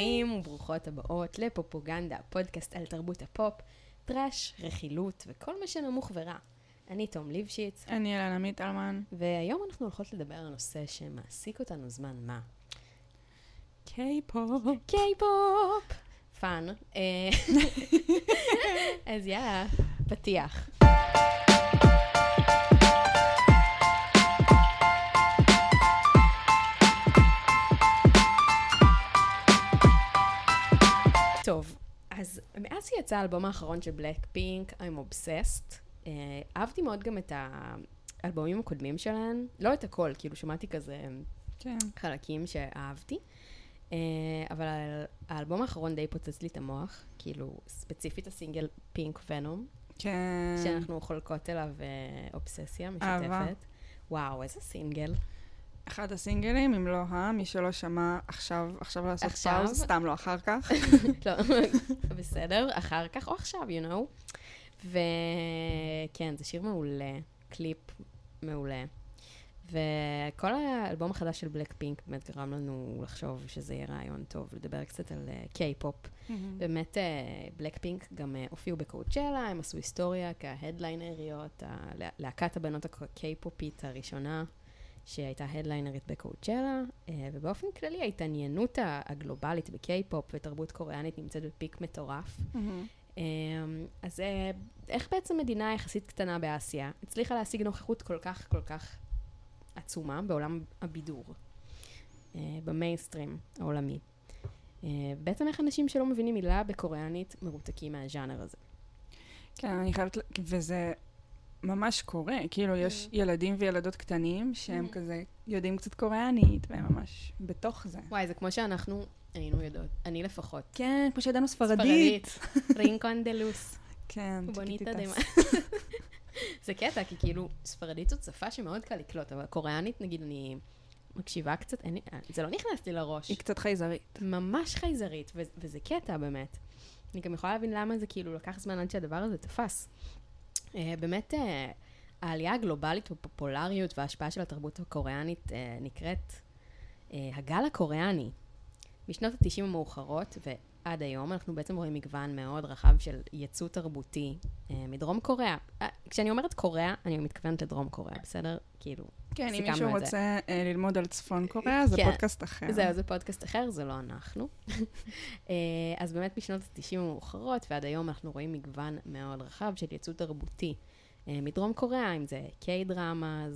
ברוכים וברוכות הבאות לפופוגנדה, פודקאסט על תרבות הפופ, טרש, רכילות וכל מה שנמוך ורע. אני תום ליבשיץ. אני אלנה מיטרמן. והיום אנחנו הולכות לדבר על נושא שמעסיק אותנו זמן מה. קייפופ. קייפופ. פאן. אז יאללה, פתיח. טוב, אז מאז שיצא האלבום האחרון של BLACKPINK, I'm Obsessed, אהבתי מאוד גם את האלבומים הקודמים שלהן, לא את הכל, כאילו שמעתי כזה חלקים שאהבתי, אבל האלבום האחרון די פוצץ לי את המוח, כאילו ספציפית הסינגל פינק ונום, שאנחנו חולקות אליו אובססיה משותפת. וואו, איזה סינגל. אחד הסינגלים, אם לא מי שלא שמע עכשיו לעשות פאוז, סתם לא אחר כך. לא, בסדר, אחר כך או עכשיו, you know. וכן, זה שיר מעולה, קליפ מעולה. וכל האלבום החדש של BLACKPINK באמת גרם לנו לחשוב שזה יהיה רעיון טוב, לדבר קצת על קיי-פופ. באמת, BLACKPINK גם הופיעו בקואוצ'לה, הם עשו היסטוריה כהדליינריות, להקת הבנות הקיי-פופית הראשונה. שהייתה הדליינרית בקואוצ'לה, ובאופן כללי ההתעניינות הגלובלית בקיי-פופ ותרבות קוריאנית נמצאת בפיק מטורף. אז איך בעצם מדינה יחסית קטנה באסיה הצליחה להשיג נוכחות כל כך עצומה בעולם הבידור, במיינסטרים העולמי? בעצם איך אנשים שלא מבינים מילה בקוריאנית מרותקים מהז'אנר הזה? כן, אני חייבת, וזה... ממש קורה, כאילו יש ילדים וילדות קטנים שהם כזה יודעים קצת קוריאנית והם ממש בתוך זה. וואי, זה כמו שאנחנו היינו יודעות, אני לפחות. כן, כמו שידענו ספרדית. רינקון דלוס. כן, בוניטה דמה. זה קטע, כי כאילו ספרדית זאת שפה שמאוד קל לקלוט, אבל קוריאנית נגיד אני מקשיבה קצת, זה לא נכנס לי לראש. היא קצת חייזרית. ממש חייזרית, וזה קטע באמת. אני גם יכולה להבין למה זה כאילו לקח זמן עד שהדבר הזה תפס. באמת, העלייה הגלובלית ופופולריות וההשפעה של התרבות הקוריאנית נקראת הגל הקוריאני. משנות ה-90 המאוחרות ועד היום אנחנו בעצם רואים מגוון מאוד רחב של יצוא תרבותי מדרום קוריאה. כשאני אומרת קוריאה, אני מתכוונת לדרום קוריאה, בסדר? כאילו, סיכמנו את זה. כן, אם מישהו רוצה ללמוד על צפון קוריאה, זה פודקאסט אחר. זהו, זה פודקאסט אחר, זה לא אנחנו. אז באמת משנות ה-90 המאוחרות, ועד היום אנחנו רואים מגוון מאוד רחב של יצוא תרבותי מדרום קוריאה, אם זה קיי-דרמה,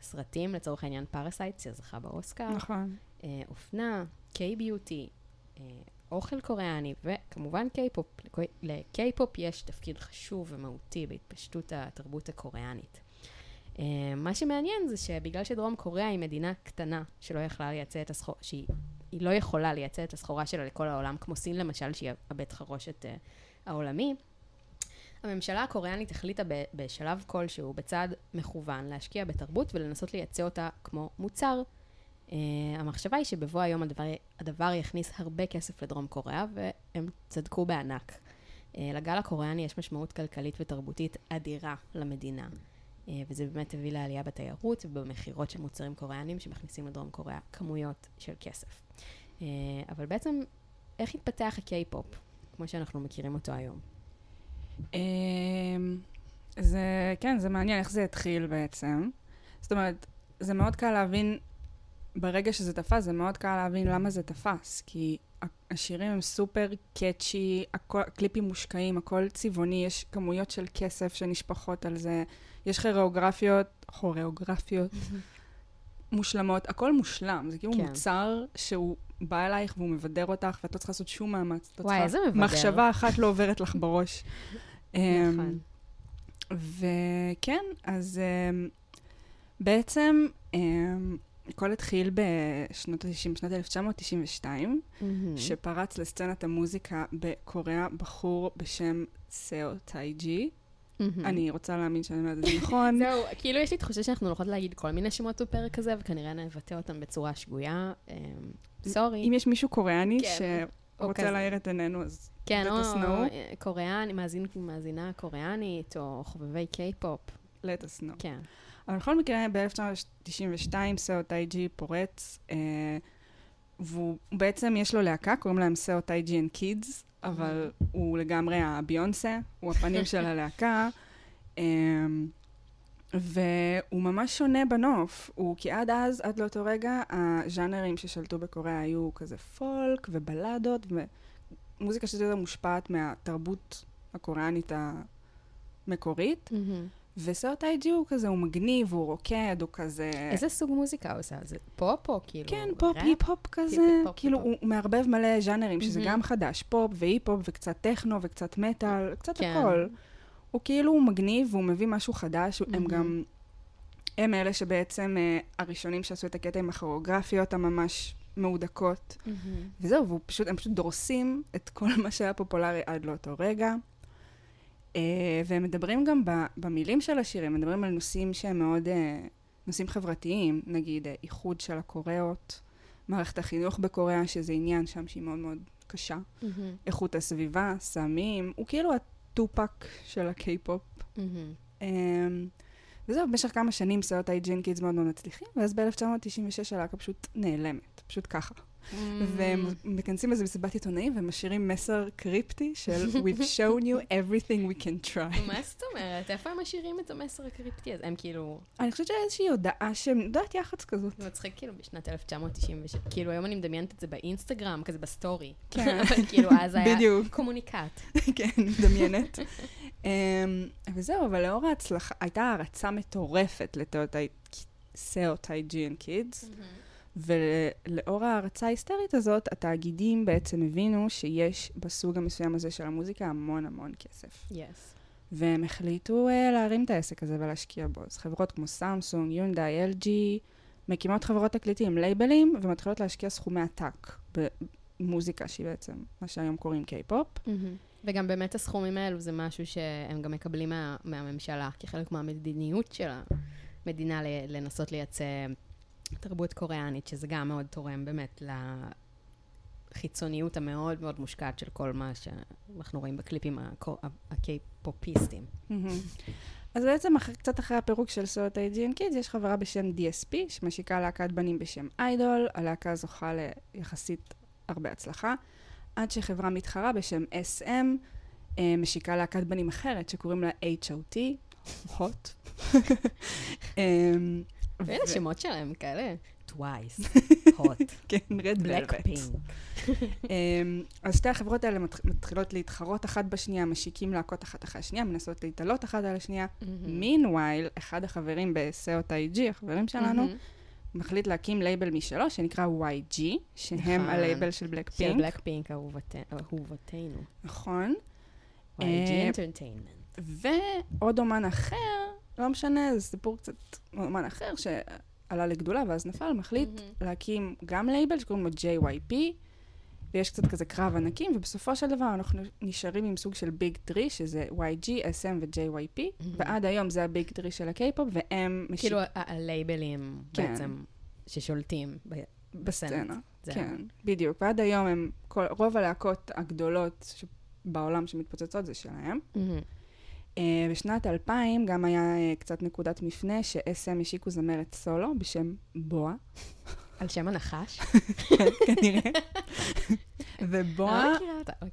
סרטים, לצורך העניין פרסייט, שזכה באוסקר. נכון. אופנה, קיי-ביוטי, אוכל קוריאני, וכמובן קיי-פופ. לקיי-פופ יש תפקיד חשוב ומהותי בהתפשטות התרבות הקוריאנית. מה שמעניין זה שבגלל שדרום קוריאה היא מדינה קטנה שלא יכלה לייצא את הסחורה, שהיא לא יכולה לייצא את הסחורה שלה לכל העולם, כמו סין למשל, שהיא הבית חרושת העולמי, הממשלה הקוריאנית החליטה בשלב כלשהו, בצעד מכוון, להשקיע בתרבות ולנסות לייצא אותה כמו מוצר. המחשבה היא שבבוא היום הדבר יכניס הרבה כסף לדרום קוריאה, והם צדקו בענק. לגל הקוריאני יש משמעות כלכלית ותרבותית אדירה למדינה, וזה באמת הביא לעלייה בתיירות ובמחירות של מוצרים קוריאנים שמכניסים לדרום קוריאה כמויות של כסף. אבל בעצם, איך התפתח הקיי-פופ, כמו שאנחנו מכירים אותו היום? כן, זה מעניין איך זה התחיל בעצם. זאת אומרת, זה מאוד קל להבין... ברגע שזה תפס, זה מאוד קל להבין למה זה תפס, כי השירים הם סופר קאצ'י, הקליפים מושקעים, הכל צבעוני, יש כמויות של כסף שנשפחות על זה, יש כוריאוגרפיות מושלמות, הכל מושלם, זה כאילו מוצר שהוא בא אלייך והוא מבדר אותך, ואת לא צריכה לעשות שום מאמץ, וואי, איזה מבדר. מחשבה אחת לא עוברת לך בראש. נכון. וכן, אז בעצם... הכל התחיל בשנות ה-90, שנת 1992, שפרץ לסצנת המוזיקה בקוריאה בחור בשם סאו טאיג'י. אני רוצה להאמין שאני אומרת את זה נכון. זהו, כאילו יש לי תחושה שאנחנו הולכות להגיד כל מיני שמות בפרק הזה, וכנראה נבטא אותם בצורה שגויה. סורי. אם יש מישהו קוריאני שרוצה להעיר את עינינו, אז תתסנו. קוריאני, מאזינה קוריאנית, או חובבי קיי-פופ. תתסנו. כן. אבל בכל מקרה, ב-1992, סאו טאיג'י פורץ, והוא בעצם, יש לו להקה, קוראים להם סאו טייג'י אנד קידס, אבל הוא לגמרי הביונסה, הוא הפנים של הלהקה, והוא ממש שונה בנוף, כי עד אז, עד לאותו רגע, הז'אנרים ששלטו בקוריאה היו כזה פולק ובלדות, ומוזיקה שזה מושפעת מהתרבות הקוריאנית המקורית, וסאו טייג'י הוא כזה, הוא מגניב, הוא רוקד, הוא כזה... איזה סוג מוזיקה הוא עושה? זה פופ או כאילו? כן, פופ, היפ-הופ כזה. כאילו, הוא מערבב מלא ז'אנרים, שזה גם חדש, פופ והיפ-הופ, וקצת טכנו, וקצת מטל, קצת הכל. הוא כאילו מגניב, והוא מביא משהו חדש, הם גם... הם אלה שבעצם הראשונים שעשו את הקטע עם הכוריאוגרפיות הממש מהודקות. וזהו, הם פשוט דורסים את כל מה שהיה פופולרי עד לאותו רגע. והם מדברים גם במילים של השירים, מדברים על נושאים שהם מאוד, נושאים חברתיים, נגיד איחוד של הקוריאות, מערכת החינוך בקוריאה, שזה עניין שם שהיא מאוד מאוד קשה, איכות הסביבה, סמים, הוא כאילו הטופק של הקיי-פופ. וזהו, במשך כמה שנים סאו טייג'י אנד קידס מאוד מאוד מצליחים, ואז ב-1996 הלהקה פשוט נעלמת, פשוט ככה. והם מכנסים איזה מסיבת עיתונאים ומשאירים מסר קריפטי של We've shown you everything we can try. מה זאת אומרת? איפה הם משאירים את המסר הקריפטי? אז הם כאילו... אני חושבת שאיזושהי הודעה שהם... הודעת יח"צ כזאת. זה מצחיק כאילו בשנת 1996. כאילו היום אני מדמיינת את זה באינסטגרם, כזה בסטורי. כן. אבל כאילו אז היה קומוניקט. כן, מדמיינת. וזהו, אבל לאור ההצלחה, הייתה הערצה מטורפת לסאו טייג'י אנד קידס. ולאור ההרצאה ההיסטרית הזאת, התאגידים בעצם הבינו שיש בסוג המסוים הזה של המוזיקה המון המון כסף. Yes. והם החליטו להרים את העסק הזה ולהשקיע בו. אז חברות כמו סמסונג, יונדאי, LG, מקימות חברות תקליטים, לייבלים, ומתחילות להשקיע סכומי עתק במוזיקה שהיא בעצם, מה שהיום קוראים קיי-פופ. וגם באמת הסכומים האלו זה משהו שהם גם מקבלים מהממשלה, כחלק מהמדיניות של המדינה לנסות לייצא... תרבות קוריאנית, שזה גם מאוד תורם באמת לחיצוניות המאוד מאוד מושקעת של כל מה שאנחנו רואים בקליפים הקיי-פופיסטים. אז בעצם קצת אחרי הפירוק של סאו טייג'י אנד קידס, יש חברה בשם DSP, שמשיקה להקת בנים בשם איידול, הלהקה זוכה ליחסית הרבה הצלחה, עד שחברה מתחרה בשם SM, משיקה להקת בנים אחרת, שקוראים לה H.O.T. Hot. ואלה שמות שלהם כאלה, TWICE, Hot, BLACKPINK. אז שתי החברות האלה מתחילות להתחרות אחת בשנייה, משיקים להקות אחת אחרי השנייה, מנסות להתעלות אחת על השנייה. Meanwhile, אחד החברים בסאו טייג'י, החברים שלנו, מחליט להקים לייבל משלו, שנקרא YG, שהם הלייבל של BLACKPINK. של BLACKPINK, אהובתנו. נכון. YG Entertainment. ועוד אומן אחר, לא משנה, זה סיפור קצת אומן אחר שעלה לגדולה ואז נפל, מחליט להקים גם לייבל שקוראים לו JYP, ויש קצת כזה קרב ענקים, ובסופו של דבר אנחנו נשארים עם סוג של ביג טרי, שזה YG, SM ו-JYP, ועד היום זה הביג טרי של הקיי-פופ, והם... כאילו הלייבלים בעצם ששולטים בסצנה. כן, בדיוק. ועד היום הם, רוב הלהקות הגדולות בעולם שמתפוצצות זה שלהם. בשנת 2000 גם היה קצת נקודת מפנה ש-SM השיקו זמרת סולו בשם BoA. על שם הנחש? כן, כנראה. ובואה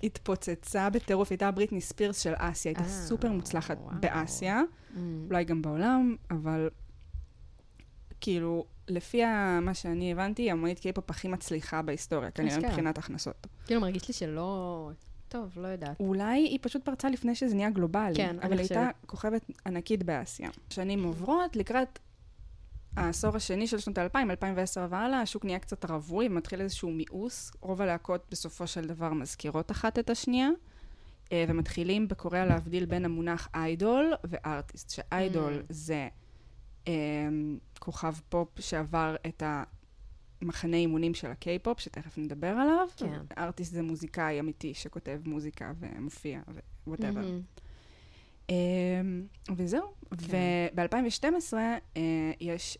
התפוצצה בטירוף, הייתה בריטני ספירס של אסיה, הייתה סופר מוצלחת באסיה, אולי גם בעולם, אבל כאילו, לפי מה שאני הבנתי, המועית קיי-פופ הכי מצליחה בהיסטוריה, כנראה מבחינת הכנסות. כאילו, מרגיש לי שלא... טוב, לא יודעת. אולי היא פשוט פרצה לפני שזה נהיה גלובלי. כן, אבל היא הייתה כוכבת ענקית באסיה. שנים עוברות, לקראת העשור השני של שנות 2000, 2010 ועלה, השוק נהיה קצת רווי, ומתחיל איזשהו מיאוס. רוב הלהקות בסופו של דבר מזכירות אחת את השנייה, ומתחילים בקוריאה להבדיל בין המונח איידול וארטיסט, שאיידול זה כוכב פופ שעבר את ה... מחנה אימונים של הקיי-פופ, שתכף נדבר עליו. כן. ארטיסט זה מוזיקאי אמיתי שכותב מוזיקה ומופיע ווטאבר. וזהו. וב-2012 יש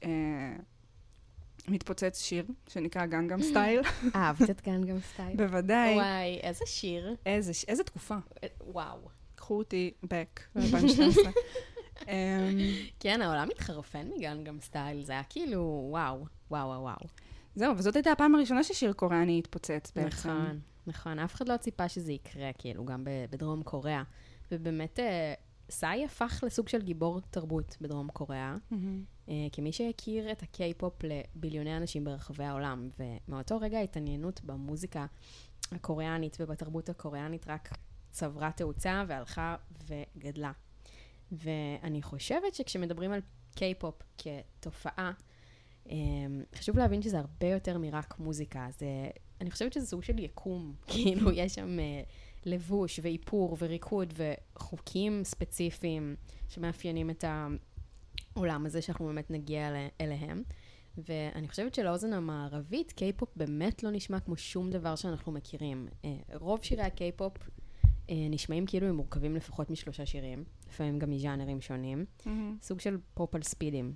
מתפוצץ שיר שנקרא גנגאם סטייל. אהבת את גנגאם סטייל? בוודאי. וואי, איזה שיר. איזה תקופה. וואו. קחו אותי בק ב-2012. כן, העולם התחרפן מגנגאם סטייל. זה היה כאילו וואו. זהו, וזאת הייתה הפעם הראשונה ששיר קוריאני התפוצץ בעצם. נכון, נכון. אף אחד לא ציפה שזה יקרה, כאילו, גם בדרום קוריאה. ובאמת, סאי הפך לסוג של גיבור תרבות בדרום קוריאה, כמי שהכיר את הקיי-פופ לביליוני אנשים ברחבי העולם, ומאותו רגע התעניינות במוזיקה הקוריאנית ובתרבות הקוריאנית רק צברה תאוצה והלכה וגדלה. ואני חושבת שכשמדברים על קיי-פופ כתופעה, חשוב להבין שזה הרבה יותר מרק מוזיקה. אני חושבת שזה סוג של יקום, כאילו יש שם לבוש ואיפור וריקוד וחוקים ספציפיים שמאפיינים את העולם הזה שאנחנו באמת נגיע אליהם. ואני חושבת שלאוזן המערבית, קיי-פופ באמת לא נשמע כמו שום דבר שאנחנו מכירים. רוב שירי הקיי-פופ נשמעים כאילו הם מורכבים לפחות מ3 שירים, לפעמים גם מז'אנרים שונים, סוג של פופ על ספידים.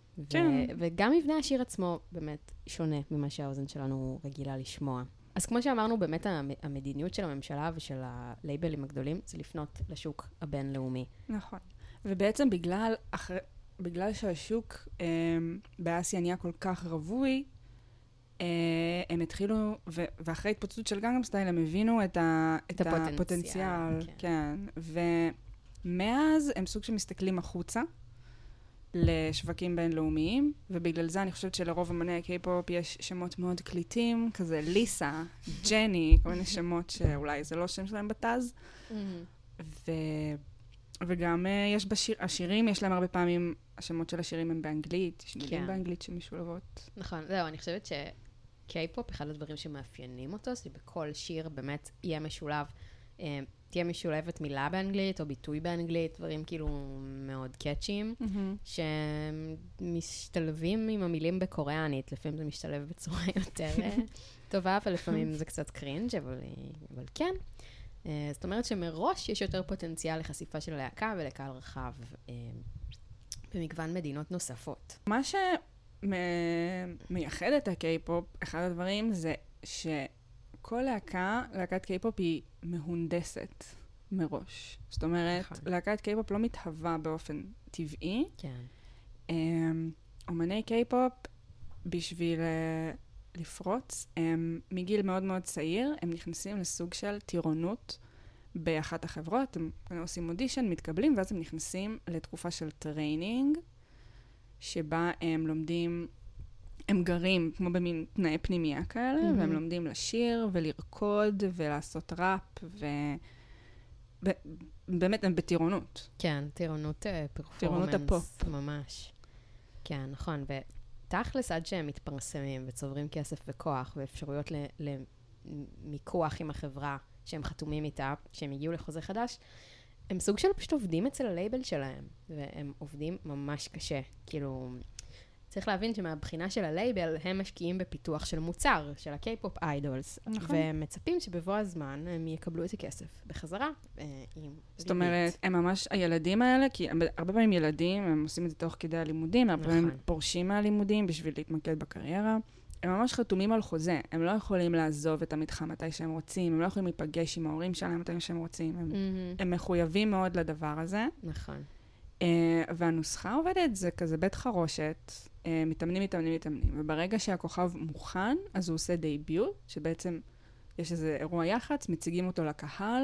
וגם מבנה השיר עצמו באמת שונה ממה שהאוזן שלנו רגילה לשמוע. אז כמו שאמרנו, באמת המדיניות של הממשלה ושל הלייבלים הגדולים זה לפנות לשוק הבינלאומי. נכון. ובעצם בגלל שהשוק באסיה נהיה כל כך רווי, הם התחילו, ואחרי התפוצצות של גנגנאם סטייל, הם הבינו את הפוטנציאל. כן. ומאז הם סוג שמסתכלים החוצה לשווקים בינלאומיים, ובגלל זה אני חושבת שלרוב אמני הקיי-פופ יש שמות מאוד קליטים, כזה ליסה, ג'ני, כל מיני שמות שאולי זה לא שם שלהם בתז. וגם יש השירים, יש להם הרבה פעמים, השמות של השירים הם באנגלית, יש מילים באנגלית שמשולבות. נכון, זהו, אני חושבת שקיי-פופ, אחד הדברים שמאפיינים אותו, שבכל שיר באמת יהיה משולב, תהיה משולבת מילה באנגלית או ביטוי באנגלית, דברים כאילו מאוד קאצ'יים, שמשתלבים עם המילים בקוריאנית, לפעמים זה משתלב בצורה יותר טובה, ולפעמים זה קצת קרינג', אבל כן. זאת אומרת שמראש יש יותר פוטנציאל לחשיפה של הלהקה ולקהל רחב במגוון מדינות נוספות. מה שמייחד את הקיי-פופ, אחד הדברים זה שכל להקת קיי-פופ היא מהונדסת מראש. זאת אומרת, להקת קיי-פופ לא מתהווה באופן טבעי. כן. אומני קיי-פופ בשביל לפרוץ, הם מגיל מאוד מאוד צעיר, הם נכנסים לסוג של טירונות באחת החברות, הם עושים אודישן, מתקבלים, ואז הם נכנסים לתקופה של טריינינג, שבה הם לומדים, הם גרים כמו במין תנאי פנימיה כאלה, והם לומדים לשיר ולרקוד ולעשות ראפ, ובאמת הם בטירונות. כן, טירונות פרפורמנס. טירונות הפופ. ממש. כן, נכון, תכלס עד שהם מתפרסמים וצוברים כסף וכוח ואפשרויות למיקוח עם החברה שהם חתומים איתה, שהם הגיעו לחוזה חדש, הם סוג של פשוט עובדים אצל הלייבל שלהם, והם עובדים ממש קשה. כאילו, צריך להבין שמהבחינה של הלייבל הם משקיעים בפיתוח של מוצר, של הקיי-פופ איידולס, והם מצפים שבבוא הזמן הם יקבלו את הכסף בחזרה. זאת אומרת, הם ממש הילדים האלה, כי הרבה פעמים ילדים, הם עושים את זה תוך כדי הלימודים, הרבה פעמים פורשים מהלימודים בשביל להתמקד בקריירה, הם ממש חתומים על חוזה, הם לא יכולים לעזוב את המתחם מתי שהם רוצים, הם לא יכולים להיפגש עם ההורים שלהם מתי שהם רוצים, הם מחויבים מאוד לדבר הזה. נכון. והנוסחה עובדת, זה כזה בית חרושת, מתאמנים, וברגע שהכוכב מוכן, אז הוא עושה דייביוט, שבעצם יש איזה אירוע יח"צ, מציגים אותו לקהל,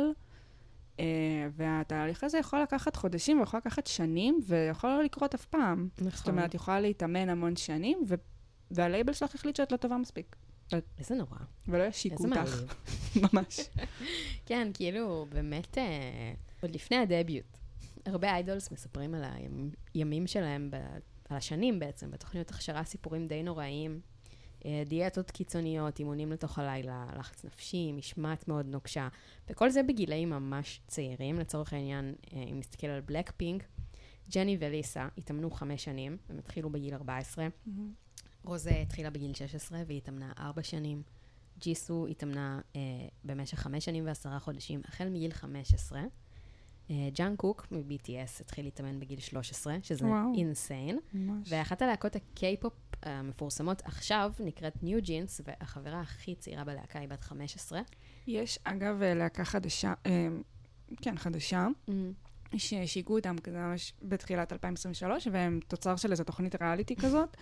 והתהליך הזה יכול לקחת חודשים, ויכול לקחת שנים, ויכול לא לקרות אף פעם. נכון. זאת אומרת, יכולה להתאמן המון שנים, והלייבל שלך החליט שאת לא טובה מספיק. איזה נורא. ולא ישיקו אותך. ממש. כן, כאילו, באמת, עוד לפני הדייביוט, הרבה איידולס מספרים על הימים שלהם, על השנים בעצם, בתוכניות הכשרה, סיפורים די נוראים, דיאטות קיצוניות, אימונים לתוך הלילה, לחץ נפשי, משמעת מאוד נוקשה, וכל זה בגילאים ממש צעירים. לצורך העניין, אם נסתכל על בלק פינק, ג'ני וליסה התאמנו 5 שנים, הם התחילו בגיל 14, רוזה התחילה בגיל 16 והיא התאמנה 4 שנים, ג'יסו התאמנה במשך 5 שנים ו10 חודשים, החל מגיל 15, ג'אן קוק מ-BTS התחיל להתאמן בגיל 13, שזה אינסיין. ואחת הלהקות הקיי-פופ המפורסמות עכשיו נקראת New Jeans, והחברה הכי צעירה בלהקה היא בת 15. יש אגב להקה חדשה, כן, חדשה, שהשיקו אותם כזה ממש בתחילת 2023, והם תוצר של איזו תוכנית ריאליטי כזאת,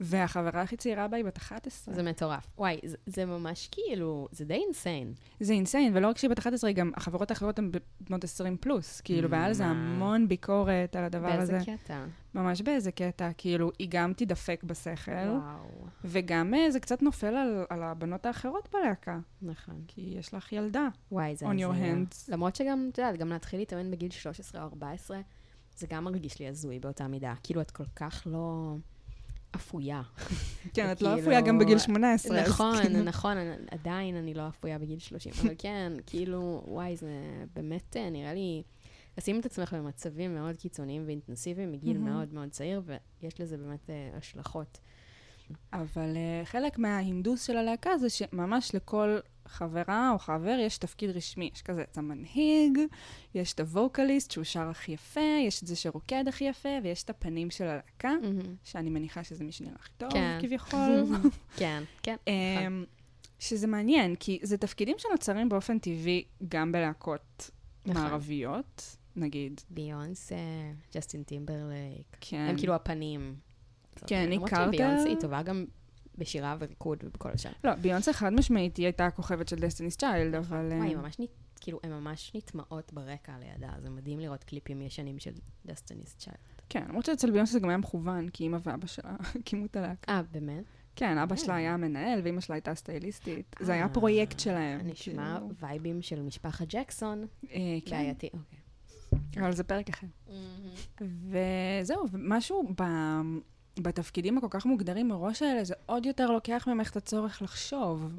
והחברה הכי צעירה בה היא בת 11. זה מטורף. וואי, זה ממש כאילו, זה די אינסיין. זה אינסיין, ולא רק שהיא בת 11, גם החברות האחרות הן בנות 20 פלוס, כאילו, ועל זה המון ביקורת על הדבר הזה. באיזה קטע. ממש באיזה קטע, כאילו, היא גם תדפק בשכל, וגם זה קצת נופל על הבנות האחרות בלהקה. נכון. כי יש לך ילדה. וואי, זה on your hands. למרות שגם, אתה יודעת, גם להתחיל להתאמן בגיל 13 או 14, זה גם מרגיש לי הזוי באותה מידה. כאילו, את כל כך לא... אפויה. כן, את לא אפויה גם בגיל 18. נכון, נכון, עדיין אני לא אפויה בגיל 30, אבל כן, כאילו, וואי, זה באמת נראה לי, לשים את עצמך במצבים מאוד קיצוניים ואינטנסיביים מגיל מאוד מאוד צעיר, ויש לזה באמת השלכות. אבל חלק מההינדוס של הלהקה זה שממש לכל חברה או חבר יש תפקיד רשמי. יש כזה את המנהיג, יש את הווקליסט שהוא שר הכי יפה, יש את זה שרוקד הכי יפה, ויש את הפנים של הלהקה, שאני מניחה שזה מי שנראה הכי טוב, כביכול. כן, כן. שזה מעניין, כי זה תפקידים שנוצרים באופן טבעי גם בלהקות מערביות, נגיד. ביונסה, ג'סטין טימברלייק. הם כאילו הפנים. כן, היא קרטר. ביונסה היא טובה גם בשירה וריקוד ובכל השאר. לא, ביונסה חד משמעית, היא הייתה הכוכבת של דסטיניס צ'יילד, אבל... וואי, הן ממש נטמעות ברקע לידה, זה מדהים לראות קליפים ישנים של דסטיניס צ'יילד. כן, למרות שאצל ביונסה זה גם היה מכוון, כי אמא ואבא שלה קימו את הלהקה. באמת? כן, אבא שלה היה המנהל, ואמא שלה הייתה סטייליסטית. זה היה פרויקט שלהם. נשמע וייבים של משפחת ג'קסון. בעייתי, אוקיי. אבל זה פרק אחר. וזהו, משהו בתפקידים הכל כך מוגדרים מראש האלה, זה עוד יותר לוקח ממך את הצורך לחשוב.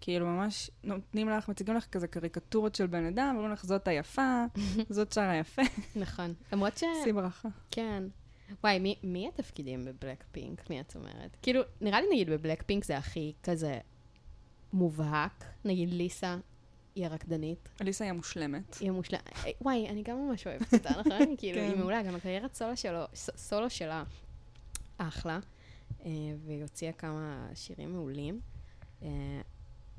כאילו ממש נותנים לך, מציגים לך כזה קריקטורות של בן אדם, אומרים לך זאת היפה, זאת שרה יפה. נכון. למרות ש... סברכה. כן. וואי, מי התפקידים בבלק פינק? מי את אומרת? כאילו, נראה לי נגיד בבלק פינק זה הכי כזה מובהק. נגיד ליסה, היא הרקדנית. ליסה היא המושלמת. היא המושלמת. וואי, אני גם ממש אוהבת אותה, נכון? כאילו, היא מעולה, גם הקריירת סולו שלה. אחלה, והיא הוציאה כמה שירים מעולים.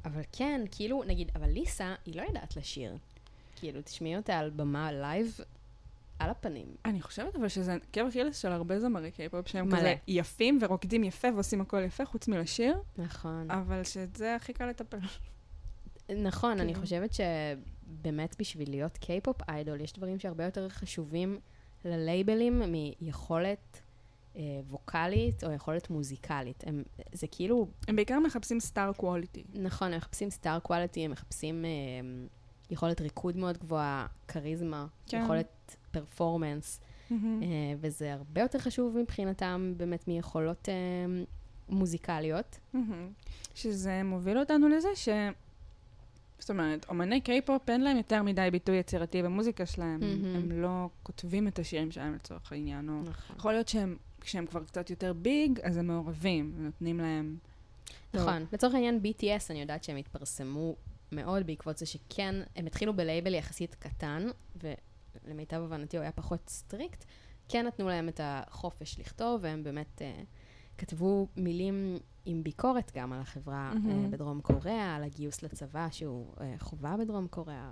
אבל כן, כאילו, נגיד, אבל ליסה, היא לא יודעת לשיר. כאילו, תשמעי אותה על במה לייב, על הפנים. אני חושבת אבל שזה קבר חילס של הרבה זמרי קייפופ, שהם כזה יפים ורוקדים יפה ועושים הכל יפה, חוץ מלשיר. נכון. אבל שזה הכי קל לטפל. נכון, אני חושבת שבאמת בשביל להיות קייפופ איידול, יש דברים שהרבה יותר חשובים ללייבלים מיכולת... ווקלית או יכולת מוזיקלית. זה כאילו... הם בעיקר מחפשים סטאר קואליטי. נכון, הם מחפשים סטאר קואליטי, הם מחפשים יכולת ריקוד מאוד גבוהה, קריזמה, יכולת פרפורמנס, וזה הרבה יותר חשוב מבחינתם באמת מיכולות מוזיקליות. שזה מוביל אותנו לזה ש... זאת אומרת, אומני קיי-פופ אין להם יותר מדי ביטוי יצירתי במוזיקה שלהם. הם לא כותבים את השירים שלהם לצורך העניין. יכול להיות שהם כשהם כבר קצת יותר ביג, אז הם מעורבים, נותנים להם... נכון. לצורך העניין, BTS, אני יודעת שהם התפרסמו מאוד בעקבות זה שכן, הם התחילו בלייבל יחסית קטן, ולמיטב הבנתי הוא היה פחות סטריקט, כן נתנו להם את החופש לכתוב, והם באמת כתבו מילים עם ביקורת גם על החברה בדרום קוריאה, על הגיוס לצבא שהוא חובה בדרום קוריאה,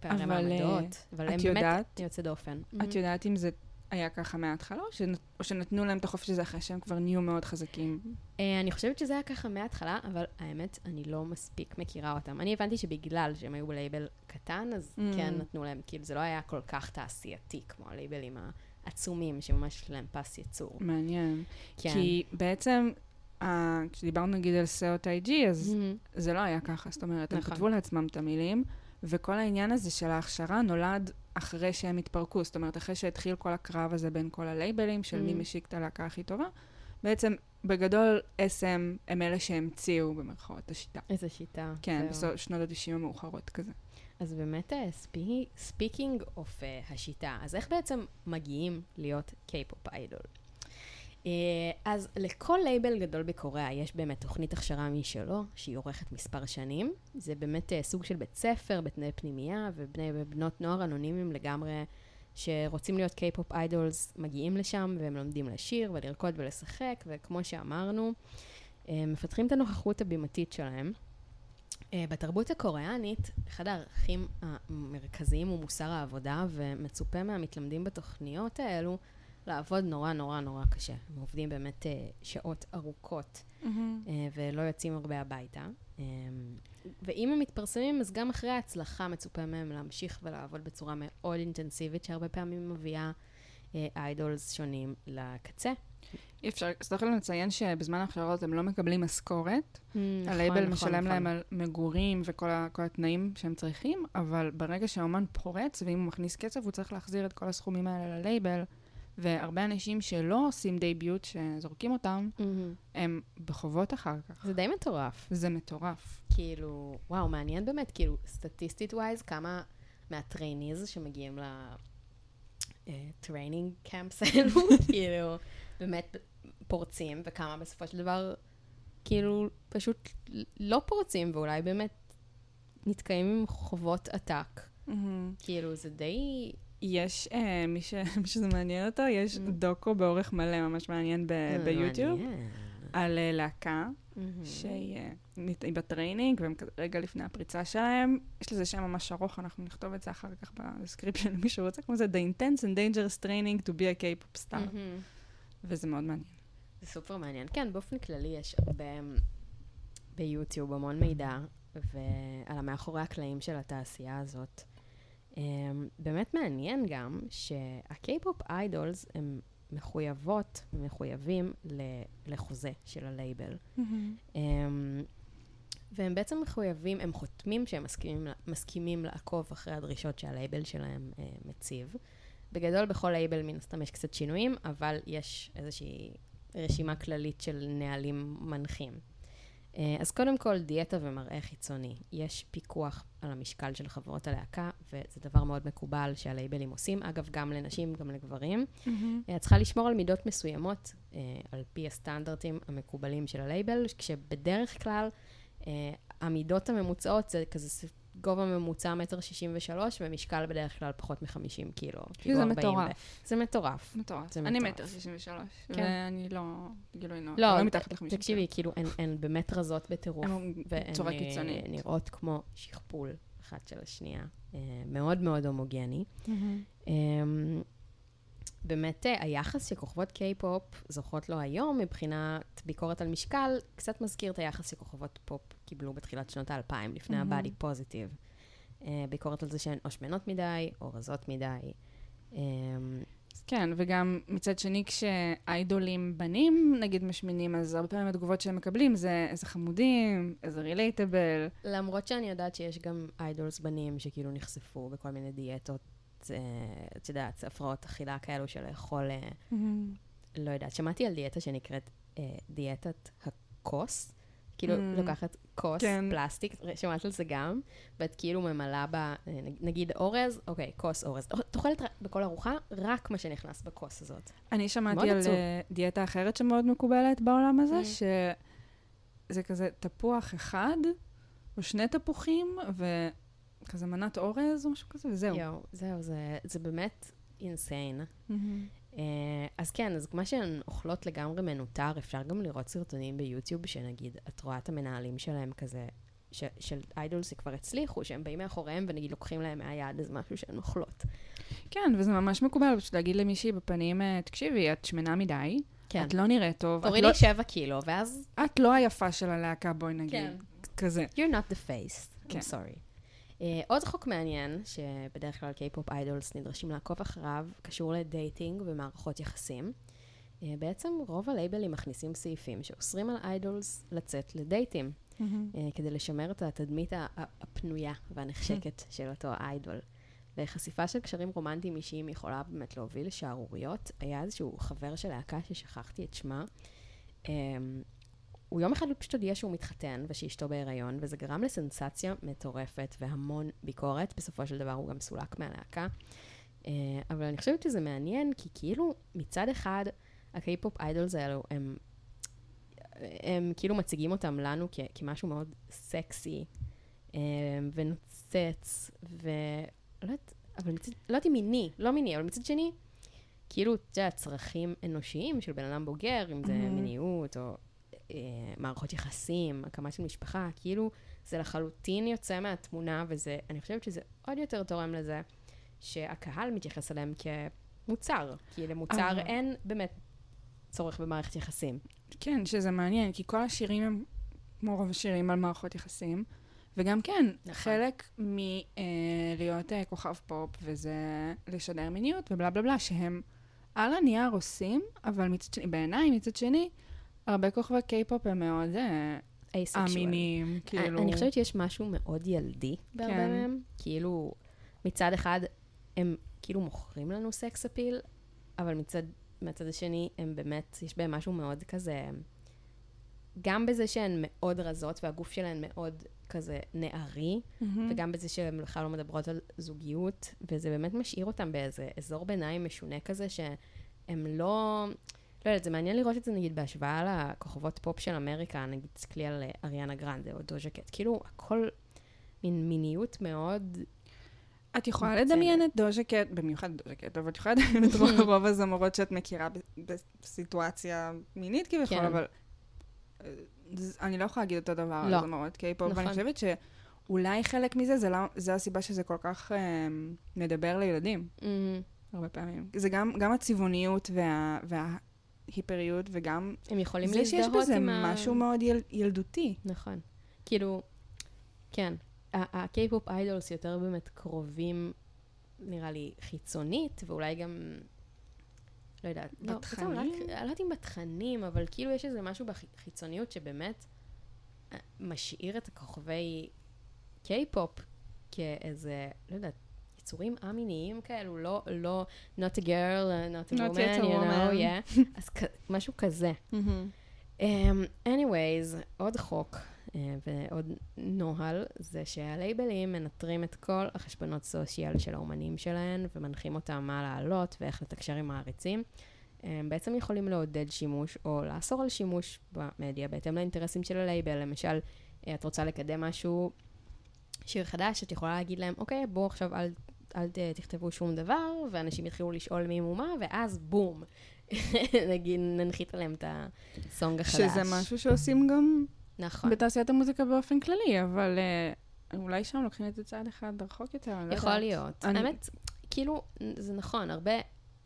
פערי מעמדות, אבל הם באמת יוצא דופן. את יודעת אם זה... היה ככה מההתחלה, או שנתנו להם את החופש הזה אחרי שהם כבר נהיו מאוד חזקים? אני חושבת שזה היה ככה מההתחלה, אבל האמת, אני לא מספיק מכירה אותם. אני הבנתי שבגלל שהם היו בלייבל קטן, אז כן נתנו להם, כאילו זה לא היה כל כך תעשייתי, כמו הלייבלים העצומים, שממש להם פס יצור. מעניין. כי בעצם, כשדיברנו נגיד על סאו טייג'י, אז זה לא היה ככה, זאת אומרת, הם כתבו לעצמם את המילים, וכל העניין הזה של ההכשרה נולד אחרי שהם התפרקו, זאת אומרת, אחרי שהתחיל כל הקרב הזה בין כל הלייבלים של מי משיק את הלהקה הכי טובה, בעצם, בגדול, SM הם אלה שהמציאו במרכאות השיטה. איזו שיטה. כן, בשנות ה-90 המאוחרות כזה. אז באמת, speaking of השיטה, אז איך בעצם מגיעים להיות קיי-פופ איידול? אז לכל לייבל גדול בקוריאה יש באמת תוכנית הכשרה משלו, שהיא עורכת מספר שנים. זה באמת סוג של בית ספר, בתנאי פנימייה, ובני ובנות נוער אנונימיים לגמרי, שרוצים להיות קיי-פופ איידולס, מגיעים לשם והם לומדים לשיר ולרקוד ולשחק, וכמו שאמרנו, מפתחים את הנוכחות הבימתית שלהם. בתרבות הקוריאנית, אחד הערכים המרכזיים הוא מוסר העבודה, ומצופה מהמתלמדים בתוכניות האלו, לעבוד נורא נורא נורא קשה. הם עובדים באמת שעות ארוכות, ולא יוצאים הרבה הביתה. ואם הם מתפרסמים, אז גם אחרי ההצלחה מצופה מהם להמשיך ולעבוד בצורה מאוד אינטנסיבית, שהרבה פעמים מביאה איידולס שונים לקצה. אפשר, סלח לי לציין שבזמן ההכשרות הם לא מקבלים משכורת, הלייבל משלם להם על מגורים וכל התנאים שהם צריכים, אבל ברגע שהאומן פורץ, ואם הוא מכניס קצב, הוא צריך להחזיר את כל הסכומים האלה ללייבל, והרבה אנשים שלא עושים דייביוט, שזורקים אותם, הם בחובות אחר כך. זה די מטורף. זה מטורף. כאילו, וואו, מעניין באמת, כאילו, סטטיסטית ווייז, כמה מהטרייניז שמגיעים לטריינינג קאמפס האלו, כאילו, באמת פורצים, וכמה בסופו של דבר, כאילו, פשוט לא פורצים, ואולי באמת נתקיים עם חובות עתק. כאילו, זה די... יש, מי שזה מעניין אותו, יש דוקו באורך מלא, ממש מעניין ביוטיוב, על להקה, שהיא בטריינינג, ורגע לפני הפריצה שלהם, יש לזה שם ממש ארוך, אנחנו נכתוב את זה אחר כך בסקריפשן, מי שרוצה, כמו זה, The Intense and Dangerous Training to be a K-pop star. וזה מאוד מעניין. זה סופר מעניין. כן, באופן כללי יש הרבה ביוטיוב המון מידע, ועל המאחורי הקלעים של התעשייה הזאת. באמת מעניין גם שהקיי-פופ איידולס הם מחויבים לחוזה של הלייבל. והם בעצם מחויבים, הם חותמים שהם מסכימים לעקוב אחרי הדרישות שהלייבל שלהם מציב. בגדול בכל לייבל מן הסתם יש קצת שינויים, אבל יש איזושהי רשימה כללית של נהלים מנחים. אז קודם כל, דיאטה ומראה חיצוני. יש פיקוח על המשקל של חברות הלהקה, וזה דבר מאוד מקובל שהלייבלים עושים, אגב, גם לנשים, גם לגברים. את צריכה לשמור על מידות מסוימות, על פי הסטנדרטים המקובלים של הלייבל, כשבדרך כלל המידות הממוצעות זה כזה גובה ממוצע 1.63 מטר, ומשקל בדרך כלל פחות מ-50 קילו. זה מטורף. זה מטורף. אני 1.63 מטר, ואני לא... לא מתחת ל-50 קילו. תקשיבי, כאילו, הן באמת רזות בטירוף. בצורה קיצונית. והן נראות כמו שכפול אחת של השנייה. מאוד מאוד הומוגני. באמת, היחס שכוכבות קיי-פופ זוכות לו היום, מבחינת ביקורת על משקל, קצת מזכיר את היחס שכוכבות פופ קיבלו בתחילת שנות ה-2000, לפני הבאדי פוזיטיב. ביקורת על זה שהן או שמנות מדי, או רזות מדי. כן, וגם מצד שני, כשאיידולים בנים, נגיד משמינים, אז הרבה פעמים התגובות שהם מקבלים זה איזה חמודים, איזה רילייטבל. למרות שאני יודעת שיש גם איידולס בנים שכאילו נחשפו בכל מיני דיאטות, את יודעת, הפרעות אכילה כאלו של לאכול, לא יודעת. שמעתי על דיאטה שנקראת דיאטת הכוס, כאילו לוקחת כוס, פלסטיק, שמעת על זה גם, ואת כאילו ממלאה בה, נגיד אורז, אוקיי, כוס אורז. תאכלת בכל ארוחה רק מה שנכנס בכוס הזאת. אני שמעתי על דיאטה אחרת שמאוד מקובלת בעולם הזה, שזה כזה תפוח אחד, או שני תפוחים, כזה מנת אורז או משהו כזה, וזהו. זהו, זה באמת אינסיין. אז כן, אז מה שהן אוכלות לגמרי מנותר, אפשר גם לראות סרטונים ביוטיוב, שנגיד, את רואה את המנהלים שלהם כזה, של איידולס שכבר הצליחו, שהם באים מאחוריהם ונגיד לוקחים להם מהיד, אז משהו שהן אוכלות. כן, וזה ממש מקובל, פשוט להגיד למישהי בפנים, תקשיבי, את שמנה מדי, את לא נראית טוב. תורידי 7 קילו, ואז... את לא היפה של הלהקה, בואי נגיד, כזה. You're not the face. I'm sorry. עוד חוק מעניין, שבדרך כלל קיי-פופ איידולס נדרשים לעקוב אחריו, קשור לדייטינג ומערכות יחסים. בעצם רוב הלייבלים מכניסים סעיפים שאוסרים על איידולס לצאת לדייטים, כדי לשמר את התדמית הפנויה והנחשקת של אותו האיידול. וחשיפה של קשרים רומנטיים אישיים יכולה באמת להוביל לשערוריות. היה איזשהו חבר של להקה ששכחתי את שמה, הוא יום אחד פשוט הודיע שהוא מתחתן ושאשתו בהיריון, וזה גרם לסנסציה מטורפת והמון ביקורת. בסופו של דבר הוא גם סולק מהלהקה. אבל אני חושבת שזה מעניין, כי כאילו מצד אחד, הקיי-פופ איידולס האלו, הם כאילו מציגים אותם לנו כמשהו מאוד סקסי, ונוצץ, אבל לא מיני, אבל מצד שני, כאילו, זה צרכים אנושיים של בן אדם בוגר, אם זה מיניות או... מערכות יחסים, הקמה של משפחה, כאילו זה לחלוטין יוצא מהתמונה, ואני חושבת שזה עוד יותר תורם לזה שהקהל מתייחס אליהם מוצר, כי למוצר אין באמת צורך במערכת יחסים. כן, שזה מעניין, כי כל השירים הם כמו רוב השירים על מערכות יחסים, וגם כן, חלק מלהיות כוכב פופ, וזה לשדר מיניות ובלה בלה בלה, שהם על הנייר עושים, אבל בעיניי מצד שני, הרבה כוכבי קיי-פופ הם מאוד אמינים. אני חושבת שיש משהו מאוד ילדי בהרבה מהם, כאילו מצד אחד הם כאילו מוכרים לנו סקס אפיל, אבל מצד השני הם באמת, יש בהם משהו מאוד כזה, גם בזה שהן מאוד רזות והגוף שלהן מאוד כזה נערי, וגם בזה שהן בכלל לא מדברות על זוגיות, וזה באמת משאיר אותם באיזה אזור ביניים משונה כזה, שהם לא יודעת, זה מעניין לראות את זה נגיד בהשוואה לכוכבות פופ של אמריקה, נגיד תסתכלי על אריאנה גרנדה או דוג'ה קאט, כאילו הכל מין מיניות מאוד... את יכולה לדמיין את דוג'ה קאט, במיוחד דוג'ה קאט, אבל את יכולה לדמיין את רוב הזמורות שאת מכירה בסיטואציה מינית כביכול, אבל... אני לא יכולה להגיד אותו דבר על זמרות קיי-פופ, ואני חושבת שאולי חלק מזה, זה הסיבה שזה כל כך מדבר לילדים, הרבה פעמים. זה גם הצבעוניות וההיפריות, וגם זה שיש בזה משהו מאוד ילדותי. נכון. כאילו, כן, הקיי-פופ איידולס יותר באמת קרובים, נראה לי, חיצונית, ואולי גם... לא יודעת, עלת עם בתכנים, אבל כאילו יש איזה משהו בחיצוניות שבאמת משאיר את הכוכבי קיי-פופ כאיזה, לא יודעת, יצורים א-מיניים כאלו, לא, not a girl, not a woman, you know, yeah. אז משהו כזה. Anyways, עוד חוק ועוד נוהל זה שהלייבלים מנטרים את כל החשבונות סושיאל של האומנים שלהן ומנחים אותם מה לעלות ואיך לתקשר עם העריצים. הם בעצם יכולים לעודד שימוש או לאסור על שימוש במדיה בהתאם לאינטרסים של הלייבל. למשל, את רוצה לקדם משהו, שיר חדש, את יכולה להגיד להם, אוקיי, בואו עכשיו אל תכתבו שום דבר, ואנשים יתחילו לשאול מי מומה, ואז בום, נגיד, ננחית עליהם את הסונג החדש. שזה משהו שעושים גם... נכון. בתעשיית המוזיקה באופן כללי, אבל אולי שם לוקחים את זה צעד אחד רחוק יותר. יכול להיות. האמת, כאילו, זה נכון,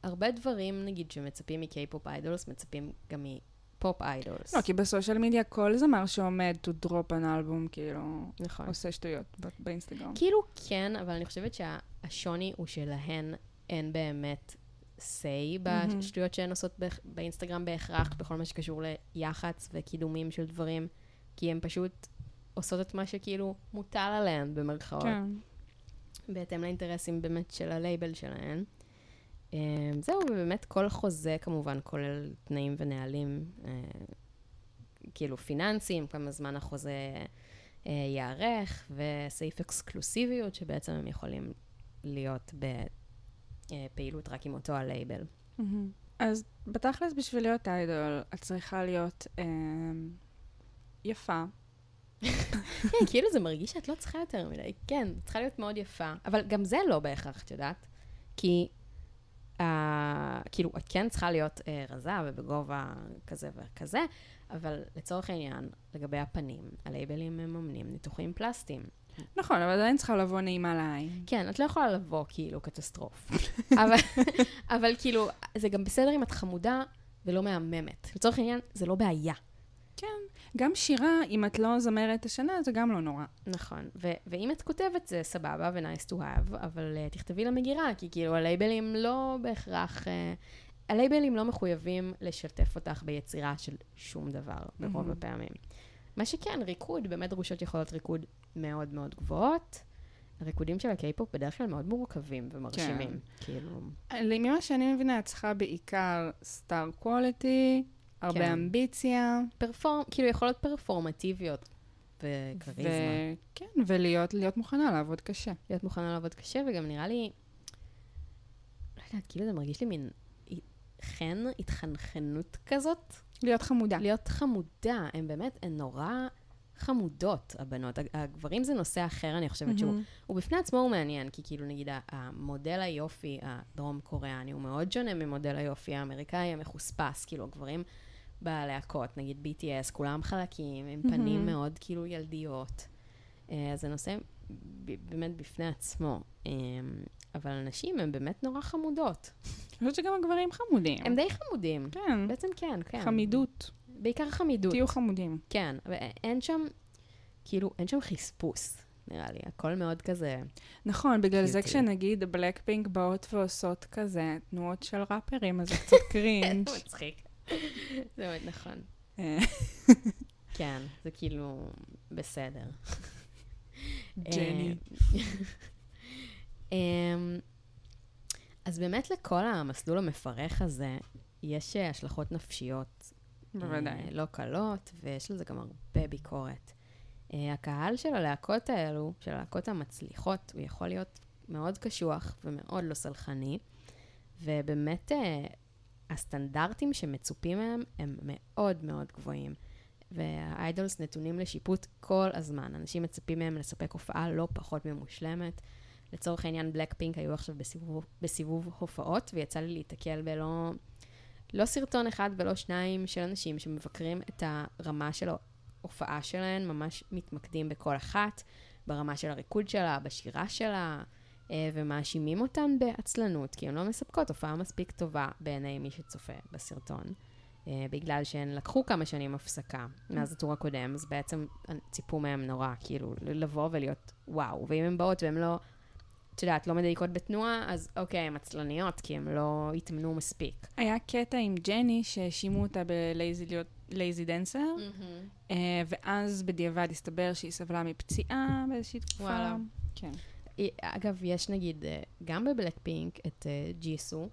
הרבה דברים, נגיד, שמצפים מקיי-פופ איידולס, מצפים גם מפופ איידולס. לא, כי בסושיאל מדיה כל זמר שעומד to drop an album, כאילו, עושה שטויות באינסטגרם. כאילו כן, אבל אני חושבת שהשוני הוא שלהן אין באמת say בשטויות שהן עושות באינסטגרם בהכרח, בכל מה שקשור ליח"צ וקידומים של דברים. כי הן פשוט עושות את מה שכאילו מוטל עליהן במרכאות. כן. בהתאם לאינטרסים באמת של הלייבל שלהן. זהו, ובאמת כל חוזה כמובן כולל תנאים ונהלים, כאילו פיננסיים, כמה זמן החוזה יערך, וסעיף אקסקלוסיביות שבעצם הם יכולים להיות בפעילות רק עם אותו הלייבל. אז בתכלס בשביל להיות איידול, את צריכה להיות... יפה. כן, כאילו זה מרגיש שאת לא צריכה יותר מדי. כן, צריכה להיות מאוד יפה. אבל גם זה לא בהכרח, את יודעת. כי, כאילו, את כן צריכה להיות רזה ובגובה כזה וכזה, אבל לצורך העניין, לגבי הפנים, הלייבלים מממנים ניתוחים פלסטיים. נכון, אבל עדיין צריכה לבוא נעימה לעין. כן, את לא יכולה לבוא, כאילו, קטסטרוף. אבל כאילו, זה גם בסדר אם את חמודה ולא מהממת. לצורך העניין, זה לא בעיה. כן, גם שירה, אם את לא זמרת השנה, זה גם לא נורא. נכון, ואם את כותבת זה סבבה ו-nice to have, אבל תכתבי למגירה, כי כאילו הלייבלים לא בהכרח, הלייבלים לא מחויבים לשתף אותך ביצירה של שום דבר, ברוב הפעמים. מה שכן, ריקוד, באמת דרושות יכולות ריקוד מאוד מאוד גבוהות, הריקודים של הקיי-פופ בדרך כלל מאוד מורכבים ומרשימים. ממה שאני מבינה, צריכה בעיקר סטאר קואליטי, הרבה אמביציה. כאילו יכולות פרפורמטיביות וכריזמה. כן, ולהיות מוכנה לעבוד קשה. להיות מוכנה לעבוד קשה, וגם נראה לי, לא יודעת, כאילו זה מרגיש לי מין חן, התחנחנות כזאת. להיות חמודה. להיות חמודה. הן באמת, הן נורא חמודות, הבנות. הגברים זה נושא אחר, אני חושבת שהוא בפני עצמו הוא מעניין, כי כאילו נגיד המודל היופי הדרום קוריאני הוא מאוד שונה ממודל היופי האמריקאי המחוספס, כאילו הגברים בלהקות, נגיד BTS, כולם חלקים, עם פנים מאוד כאילו ילדיות. אז זה נושא באמת בפני עצמו. אבל הנשים הן באמת נורא חמודות. אני חושבת שגם הגברים חמודים. הם די חמודים. כן. בעצם כן, כן. חמידות. בעיקר חמידות. תהיו חמודים. כן, אבל אין שם, כאילו, אין שם חספוס, נראה לי. הכל מאוד כזה. נכון, בגלל זה כשנגיד בלק פינק באות ועושות כזה תנועות של ראפרים, אז זה קצת קרינג'. זה מצחיק. זה מאוד נכון. כן, זה כאילו בסדר. ג'ני. אז באמת לכל המסלול המפרך הזה יש השלכות נפשיות לא קלות, ויש לזה גם הרבה ביקורת. הקהל של הלהקות האלו, של הלהקות המצליחות, הוא יכול להיות מאוד קשוח ומאוד לא סלחני, ובאמת הסטנדרטים שמצופים מהם הם מאוד מאוד גבוהים, והאיידולס נתונים לשיפוט כל הזמן. אנשים מצפים מהם לספק הופעה לא פחות ממושלמת. לצורך העניין, בלק פינק היו עכשיו בסיבוב הופעות, ויצא לי להתקל בלא סרטון אחד ולא שניים של אנשים שמבקרים את הרמה של ההופעה שלהן, ממש מתמקדים בכל אחת, ברמה של הריקוד שלה, בשירה שלה, ומאשימים אותן בעצלנות, כי הן לא מספקות הופעה מספיק טובה בעיני מי שצופה בסרטון, בגלל שהן לקחו כמה שנים הפסקה מאז הטור הקודם, אז בעצם ציפו מהם נורא, כאילו, לבוא ולהיות וואו, ואם הן באות והן לא... את יודעת, לא מדייקות בתנועה, אז אוקיי, הן עצלניות, כי הן לא התמנו מספיק. היה קטע עם ג'ני שהשימו אותה בלייזי דנסר, ואז בדיעבד הסתבר שהיא סבלה מפציעה באיזושהי תקופה. וואלה. כן. אגב, יש נגיד, גם בבלק פינק, את ג'יסו,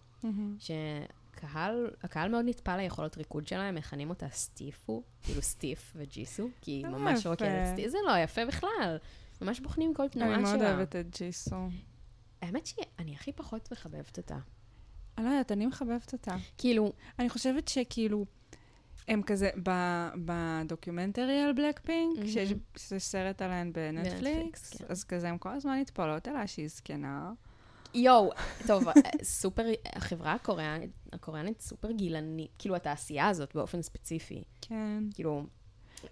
שהקהל מאוד נטפל ליכולות ריקוד שלהם, מכנים אותה סטיפו, כאילו סטיף וג'יסו, כי היא ממש רוקדת סטיף. זה לא יפה בכלל. ממש בוחנים כל תנועה שלה. אני מאוד אוהבת את ג'יסו. האמת שאני הכי פחות מחבבת אותה. אני לא יודעת, אני מחבבת אותה. כאילו... אני חושבת שכאילו, הם כזה, בדוקיומנטרי על בלק פינק, שזה סרט עליהן בנטפליקס, אז כזה הם כל הזמן התפעלות אליה שהיא זקנה. יואו, טוב, סופר, החברה הקוריאנית סופר גילנית, כאילו התעשייה הזאת באופן ספציפי. כן. כאילו,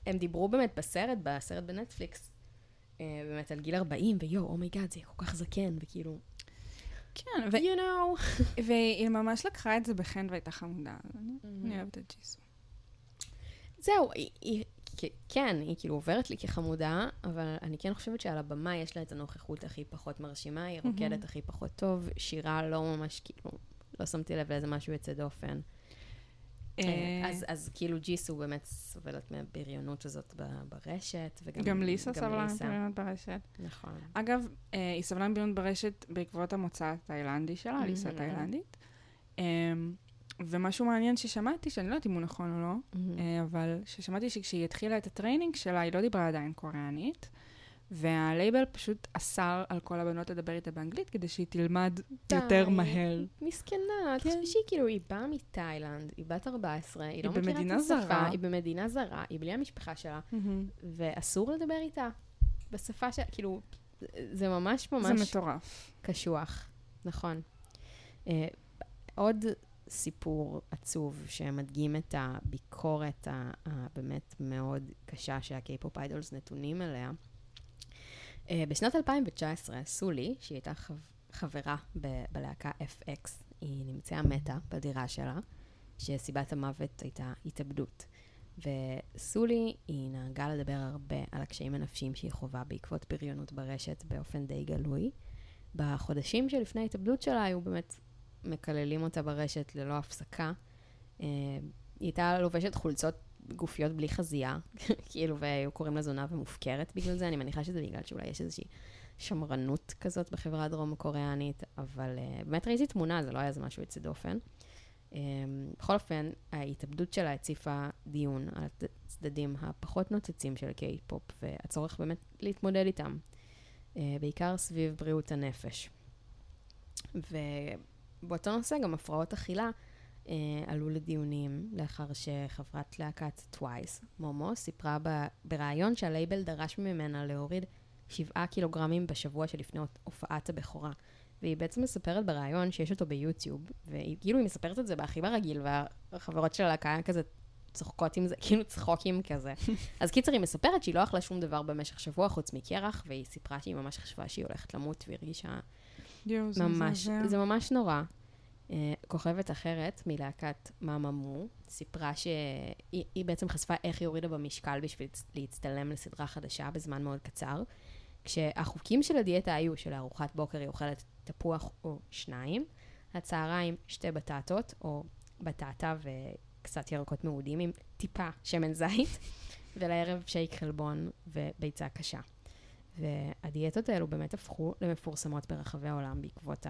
הם דיברו באמת בסרט בנטפליקס, באמת על גיל 40, ויו, אומייגאד, זה כל כך זקן, וכאילו... כן, you know. והיא ממש לקחה את זה בחן והייתה חמודה. אני אוהבת את ג'יסו. זהו, כן, היא כאילו עוברת לי כחמודה, אבל אני כן חושבת שעל הבמה יש לה את הנוכחות הכי פחות מרשימה, היא רוקדת הכי פחות טוב, שירה לא ממש, כאילו, לא שמתי לב לאיזה משהו יצא דופן. אז כאילו ג'יסו באמת סובלת מהבריונות הזאת ברשת. גם ליסה סבלה מבריונות ברשת. נכון. אגב, היא סבלה מבריונות ברשת בעקבות המוצא התאילנדי שלה, ליסה התאילנדית. ומשהו מעניין ששמעתי, שאני לא יודעת אם הוא נכון או לא, אבל ששמעתי שכשהיא התחילה את הטריינינג שלה, היא לא דיברה עדיין קוריאנית, והלייבל פשוט אסר על כל הבנות לדבר איתה באנגלית, כדי שהיא תלמד יותר מהר. מסכנה, תחשבי כאילו, היא באה מתאילנד, היא בת 14, היא לא מכירה את השפה, היא במדינה זרה, היא בלי המשפחה שלה, ואסור לדבר איתה בשפה שלה, כאילו, זה ממש ממש... זה מטורף. קשוח, נכון. עוד סיפור עצוב שמדגים את הביקורת הבאמת מאוד קשה שהקיי-פופ איידולס נתונים אליה, בשנת 2019, סולי, שהיא הייתה חברה בלהקה FX, היא נמצאה מתה בדירה שלה, שסיבת המוות הייתה התאבדות. וסולי, היא נהגה לדבר הרבה על הקשיים הנפשיים שהיא חובה בעקבות בריונות ברשת באופן די גלוי. בחודשים שלפני ההתאבדות שלה היו באמת מקללים אותה ברשת ללא הפסקה. היא הייתה לובשת חולצות גופיות בלי חזייה, כאילו, והיו קוראים לה זונה ומופקרת בגלל זה. אני מניחה שזה בגלל שאולי יש איזושהי שמרנות כזאת בחברה הדרום-קוריאנית, אבל באמת ראיתי תמונה, זה לא היה זה משהו יוצא דופן. בכל אופן, ההתאבדות שלה הציפה דיון על הצדדים הפחות נוצצים של קיי-פופ, והצורך באמת להתמודד איתם, בעיקר סביב בריאות הנפש. ובאותו נושא גם הפרעות אכילה, עלו לדיונים לאחר שחברת להקת TWICE, מומו, סיפרה בראיון שהלייבל דרש ממנה להוריד 7 קילוגרמים בשבוע שלפני הופעת הבכורה. והיא בעצם מספרת בראיון שיש אותו ביוטיוב, והיא כאילו מספרת את זה בהכי ברגיל, והחברות של הלהקה כזה צוחקות עם זה, כאילו צחוקים כזה. אז קיצר, היא מספרת שהיא לא אכלה שום דבר במשך שבוע, חוץ מקרח, והיא סיפרה שהיא ממש חשבה שהיא הולכת למות, והיא הרגישה ממש, זה ממש נורא. כוכבת אחרת מלהקת מאמאמו, סיפרה שהיא בעצם חשפה איך היא הורידה במשקל בשביל להצטלם לסדרה חדשה בזמן מאוד קצר, כשהחוקים של הדיאטה היו שלארוחת בוקר היא אוכלת תפוח או שניים, הצהריים שתי בטטות או בטטה וקצת ירקות מעודים עם טיפה שמן זית, ולערב שייק חלבון וביצה קשה. והדיאטות האלו באמת הפכו למפורסמות ברחבי העולם בעקבות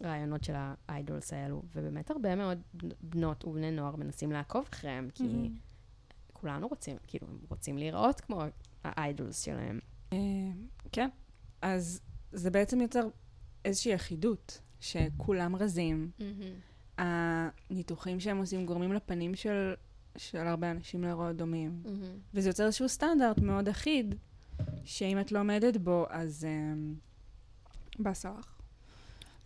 הרעיונות של האיידולס האלו, ובאמת הרבה מאוד בנות ובני נוער מנסים לעקוב אחריהם, כי כולנו רוצים, כאילו, הם רוצים להיראות כמו האיידולס שלהם. כן. אז זה בעצם יוצר איזושהי אחידות, שכולם רזים. הניתוחים שהם עושים גורמים לפנים של הרבה אנשים להיראות דומים. וזה יוצר איזשהו סטנדרט מאוד אחיד, שאם את לא עומדת בו, אז בסרח.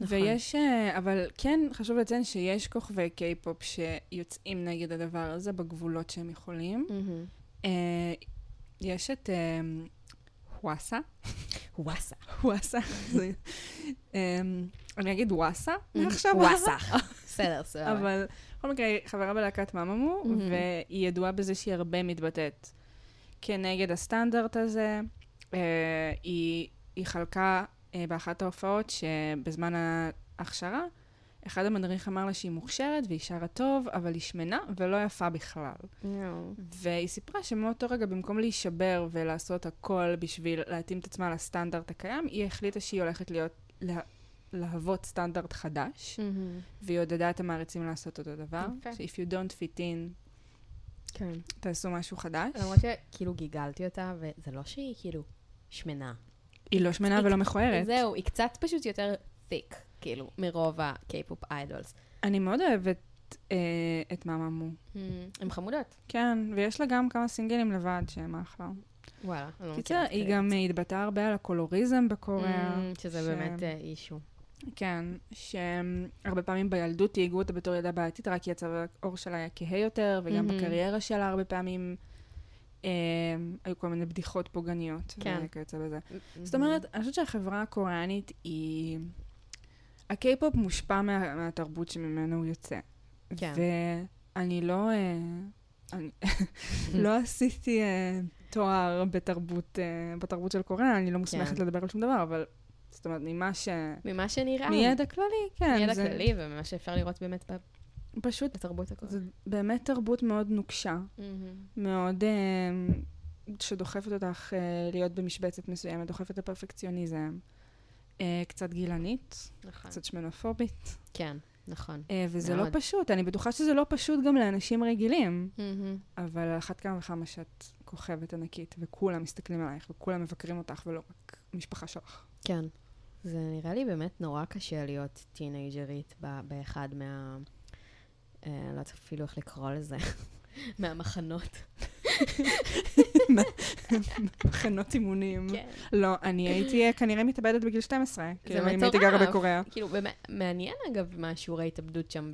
ויש, אבל כן, חשוב לציין שיש כוכבי קיי-פופ שיוצאים נגד הדבר הזה בגבולות שהם יכולים. יש את Hwa Sa. אני אגיד Hwa Sa, עכשיו. Hwa Sa. בסדר, סבבה. אבל בכל מקרה, חברה בלהקת מאמאמו, והיא ידועה בזה שהיא הרבה מתבטאת כנגד הסטנדרט הזה. היא חלקה באחת ההופעות שבזמן ההכשרה, אחד המדריך אמר לה שהיא מוכשרת והיא שרה טוב, אבל היא שמנה ולא יפה בכלל. והיא סיפרה שמאותו רגע, במקום להישבר ולעשות הכל בשביל להתאים את עצמה לסטנדרט הקיים, היא החליטה שהיא הולכת להוות סטנדרט חדש, והיא עודדה את המעריצים לעשות אותו דבר. If you don't fit in, תעשו משהו חדש. למרות שכאילו גיגלתי אותה, וזה לא שהיא כאילו שמנה. היא לא שמנה ולא מכוערת. זהו, היא קצת פשוט יותר thick, כאילו, מרוב הקיי-פופ איידולס. אני מאוד אוהבת את מאמאמו. הן חמודות. כן, ויש לה גם כמה סינגלים לבד שהם אחלה. וואלה, אני לא מכירה. היא גם התבטאה הרבה על הקולוריזם בקוריאה. שזה באמת אישו. כן, שהרבה פעמים בילדות תהיגו אותה בתור ידה בעתית, רק כי הצבע העור שלה היה כהה יותר, וגם בקריירה שלה הרבה פעמים היו כל מיני בדיחות פוגעניות וכיוצא בזה. זאת אומרת, אני חושבת שהחברה הקוריאנית היא הקיי-פופ מושפע מהתרבות שממנו הוא יוצא. ואני לא עשיתי תואר בתרבות של קוריאה, אני לא מוסמכת לדבר על שום דבר, אבל זאת אומרת, ממה שנראה. מידע כללי, כן. מידע כללי וממה שאפשר לראות באמת בפרק. פשוט, זה באמת תרבות מאוד נוקשה, מאוד שדוחפת אותך להיות במשבצת מסוימת, דוחפת הפרפקציוניזם, קצת גילנית, קצת שמנופובית. כן, נכון. וזה לא פשוט, אני בטוחה שזה לא פשוט גם לאנשים רגילים, אבל על אחת כמה וכמה שאת כוכבת ענקית, וכולם מסתכלים עלייך, וכולם מבקרים אותך, ולא רק משפחה שלך. כן, זה נראה לי באמת נורא קשה להיות טינאג'רית באחד מה... לא צריך אפילו איך לקרוא לזה, מהמחנות. מחנות אימונים. לא, אני הייתי כנראה מתאבדת בגיל 12. זה מטורף. כאילו, מעניין אגב מה שיעורי התאבדות שם.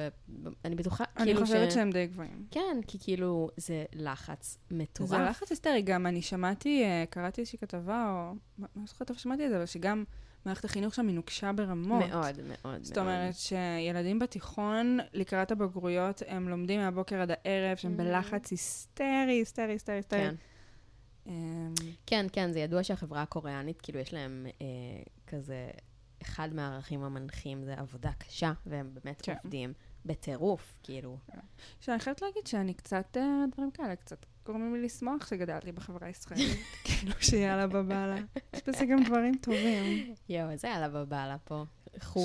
אני בטוחה, כאילו אני חושבת שהם די גבוהים. כן, כי כאילו זה לחץ מטורף. זה לחץ היסטרי. גם אני שמעתי, קראתי איזושהי כתבה, או לא זוכרת טוב שמעתי את זה, אבל שגם מערכת החינוך שם נוקשה ברמות. מאוד, מאוד. זאת אומרת שילדים בתיכון, לקראת הבגרויות, הם לומדים מהבוקר עד הערב, שהם בלחץ היסטרי. כן, זה ידוע שהחברה הקוריאנית, כאילו יש להם כזה, אחד מהערכים המנחים זה עבודה קשה, והם באמת עובדים בטירוף, כאילו. שאני חייבת להגיד שאני קצת, דברים כאלה, קצת גורמים לי לשמוח שגדלתי בחברה הישראלית, כאילו שיאללה בבעלה. יש בזה גם דברים טובים. יואו, איזה יאללה בבעלה פה.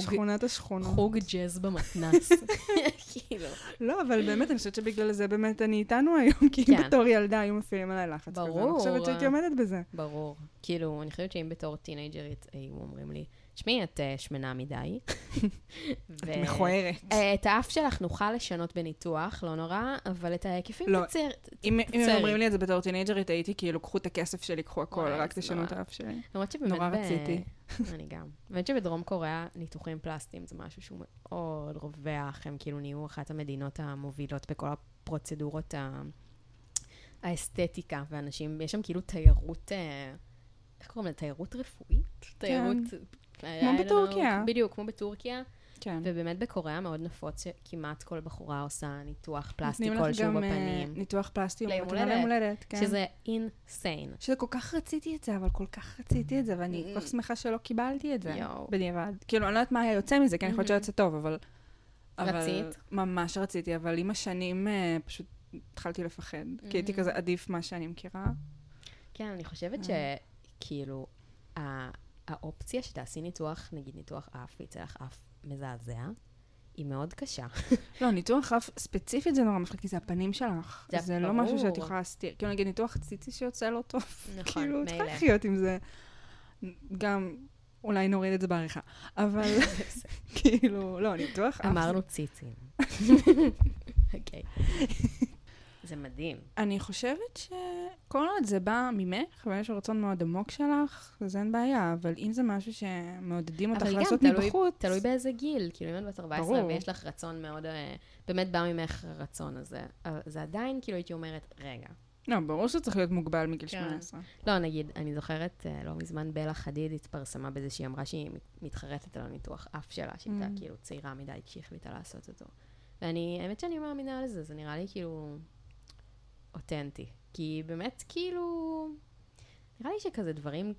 שכונת השכונות. חוג ג'אז במתנס. כאילו. לא, אבל באמת, אני חושבת שבגלל זה באמת אני איתנו היום, כי אם בתור ילדה היו מפעילים עליי לחץ כזה. ברור. אני חושבת שהייתי עומדת בזה. ברור. כאילו, אני חושבת שאם בתור טינאג'רית היו אומרים לי, שמי, את שמנה מדי. את מכוערת. את האף שלך נוכל לשנות בניתוח, לא נורא, אבל את ההיקפים תצר. אם אומרים לי את זה בתור טינאג'רית, הייתי כאילו, קחו את הכסף שלי, קחו הכל, רק תשנו את האף שלי. נורא רציתי. אני גם. באמת שבדרום קוריאה, ניתוחים פלסטיים זה משהו שהוא מאוד רווח, הם כאילו נהיו אחת המדינות המובילות בכל הפרוצדורות, האסתטיקה, ואנשים, יש שם כאילו תיירות, איך קוראים לה? תיירות רפואית? תיירות... כמו בטורקיה. בדיוק, כמו בטורקיה. ובאמת בקוריאה מאוד נפוץ שכמעט כל בחורה עושה ניתוח פלסטי כלשהו בפנים. ניתוח פלסטי ליום הולדת, כן. שזה אינסיין. שזה כל כך רציתי את זה, אבל כל כך רציתי את זה, ואני כל כך שמחה שלא קיבלתי את זה. בדיעבד. כאילו, אני לא יודעת מה היה יוצא מזה, כי אני חושבת שיוצא טוב, אבל... רצית? ממש רציתי, אבל עם השנים פשוט התחלתי לפחד. כי הייתי כזה עדיף מה שאני מכירה. כן, אני חושבת שכאילו, האופציה שתעשי ניתוח, נגיד ניתוח אף, ויצא לך אף מזעזע, היא מאוד קשה. לא, ניתוח אף ספציפית זה נורא מפחיד, כי זה הפנים שלך. זה לא משהו שאת יכולה להסתיר. כאילו נגיד ניתוח ציצי שיוצא לא טוב. נכון, מילא. כאילו, צריך להיות עם זה. גם, אולי נוריד את זה בעריכה. אבל, כאילו, לא, ניתוח אף. אמרנו ציצים. אוקיי. זה מדהים. אני חושבת שכל עוד זה בא ממך, ויש רצון מאוד עמוק שלך, אז אין בעיה, אבל אם זה משהו שמעודדים אותך לעשות מבחוץ... אבל גם, תלוי באיזה גיל, כאילו אם את בת 14 ויש לך רצון מאוד, באמת בא ממך הרצון הזה, זה עדיין כאילו הייתי אומרת, רגע. לא, ברור שצריך להיות מוגבל מגיל 18. לא, נגיד, אני זוכרת, לא מזמן בלה חדיד התפרסמה בזה שהיא אמרה שהיא מתחרטת על הניתוח אף שלה, שהיא הייתה כאילו צעירה מדי כשהחליטה לעשות אותו. ואני, האמת שאני מאמינה לזה, זה נראה לי כאילו... אותנטי, כי באמת כאילו, נראה לי שכזה דברים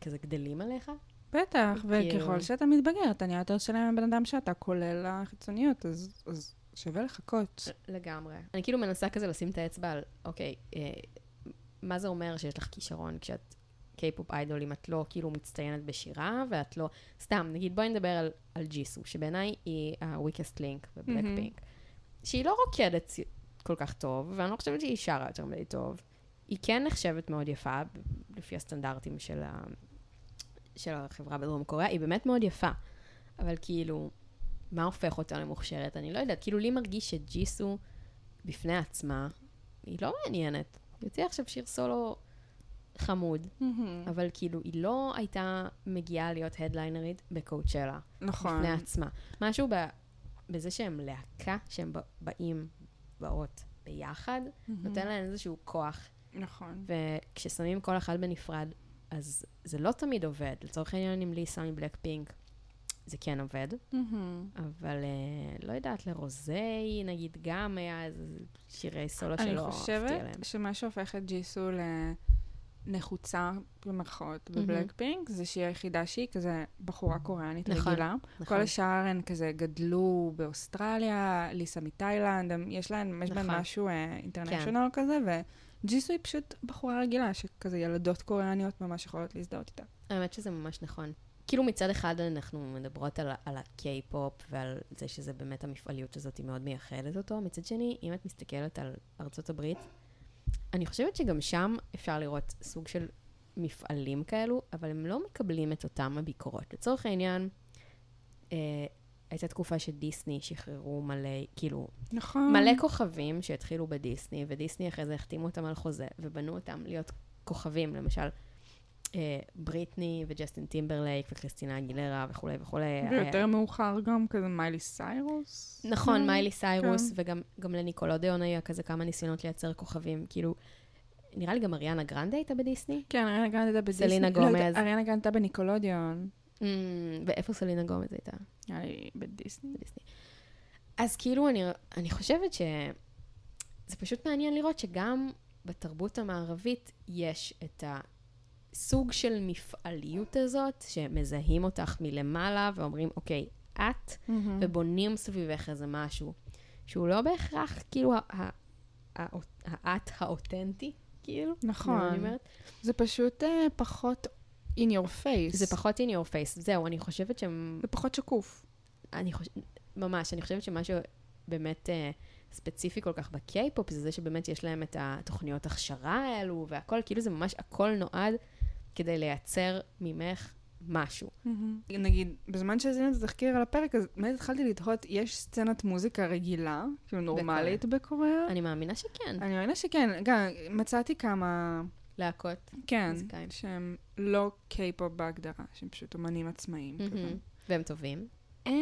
כזה גדלים עליך. בטח, וככל שאתה מתבגר, אתה נהיה יותר שלם עם בן אדם שאתה, כולל החיצוניות, אז שווה לחכות. לגמרי. אני כאילו מנסה כזה לשים את האצבע על, אוקיי, מה זה אומר שיש לך כישרון כשאת קיי-פופ איידול, אם את לא כאילו מצטיינת בשירה, ואת לא, סתם, נגיד בואי נדבר על ג'יסו, שבעיניי היא ה-weakest link בבלאק-פינק, שהיא לא רוקדת כל כך טוב, ואני לא חושבת שהיא שרה יותר מדי טוב. היא כן נחשבת מאוד יפה, לפי הסטנדרטים של החברה בדרום קוריאה, היא באמת מאוד יפה. אבל כאילו, מה הופך אותה למוכשרת? אני לא יודעת. כאילו, לי מרגיש שג'יסו בפני עצמה, היא לא מעניינת. יוצא עכשיו שיר סולו חמוד, אבל כאילו, היא לא הייתה מגיעה להיות הדליינרית בקוצ'לה. נכון. בפני עצמה. משהו בזה שהם להקה, שהם באים באות ביחד, נותן להן איזשהו כוח. נכון. וכששמים כל אחד בנפרד, אז זה לא תמיד עובד. לצורך העניין עם ליסה מבלאק פינק, זה כן עובד. אבל לא יודעת, לרוזי, נגיד גם היה שירי סולו שלא אהבתי עליהם. אני חושבת שמה שהופך את ג'יסו לנחוצה במרכאות בבלאק פינק, זה שהיא היחידה שהיא כזה בחורה קוריאנית רגילה. כל השאר הן כזה גדלו באוסטרליה, ליסה מתאילנד, יש להן משהו אינטרנשיונל כזה, וג'יסו היא פשוט בחורה רגילה, שכזה ילדות קוריאניות ממש יכולות להזדהות איתה. האמת שזה ממש נכון. כאילו מצד אחד אנחנו מדברות על הקיי-פופ ועל זה שזה באמת המפעליות הזאת היא מאוד מייחדת אותו. מצד שני, אם את מסתכלת על ארצות הברית, אני חושבת שגם שם אפשר לראות סוג של מפעלים כאלו, אבל הם לא מקבלים את אותם הביקורות. לצורך העניין, הייתה תקופה שדיסני שחררו מלא, כאילו, נכון. מלא כוכבים שהתחילו בדיסני, ודיסני אחרי זה החתימו אותם על חוזה, ובנו אותם להיות כוכבים, למשל, בריטני וג'סטין טימברלייק וקריסטינה אגילרה וכולי וכולי. ויותר מאוחר גם כזה מיילי סיירוס. נכון, מיילי סיירוס, וגם לניקולודיון היה כזה כמה ניסיונות לייצר כוכבים, כאילו, נראה לי גם אריאנה גרנדה הייתה בדיסני? כן, אריאנה גרנדה הייתה בדיסני. סלינה גומז. אריאנה גרנדה הייתה בניקולודיון. ואיפה סלינה גומז הייתה? נראה לי בדיסני. אז כאילו, אני חושבת שזה פשוט מעניין לראות שגם בתרבות המערבית יש את סוג של מפעליות הזאת, שמזהים אותך מלמעלה, ואומרים, אוקיי, את, ובונים סביבך איזה משהו, שהוא לא בהכרח, כאילו, האת האותנטי, כאילו. נכון. זה פשוט פחות in your face. זה פחות in your face, זהו, אני חושבת זה פחות שקוף. ממש, אני חושבת שמשהו באמת ספציפי כל כך בקיי-פופ, זה שבאמת יש להם את התוכניות הכשרה האלו, והכל, כאילו זה ממש, הכל נועד, כדי לייצר ממך משהו. נגיד, בזמן שעשינו את התחקיר על הפרק, אז באמת התחלתי לתהות, יש סצנת מוזיקה רגילה, כאילו נורמלית בקוריאה? אני מאמינה שכן. אני מאמינה שכן. גם מצאתי כמה... להקות. כן, שהם לא קיי-פופ בהגדרה, שהם פשוט אומנים עצמאיים. והם טובים? הם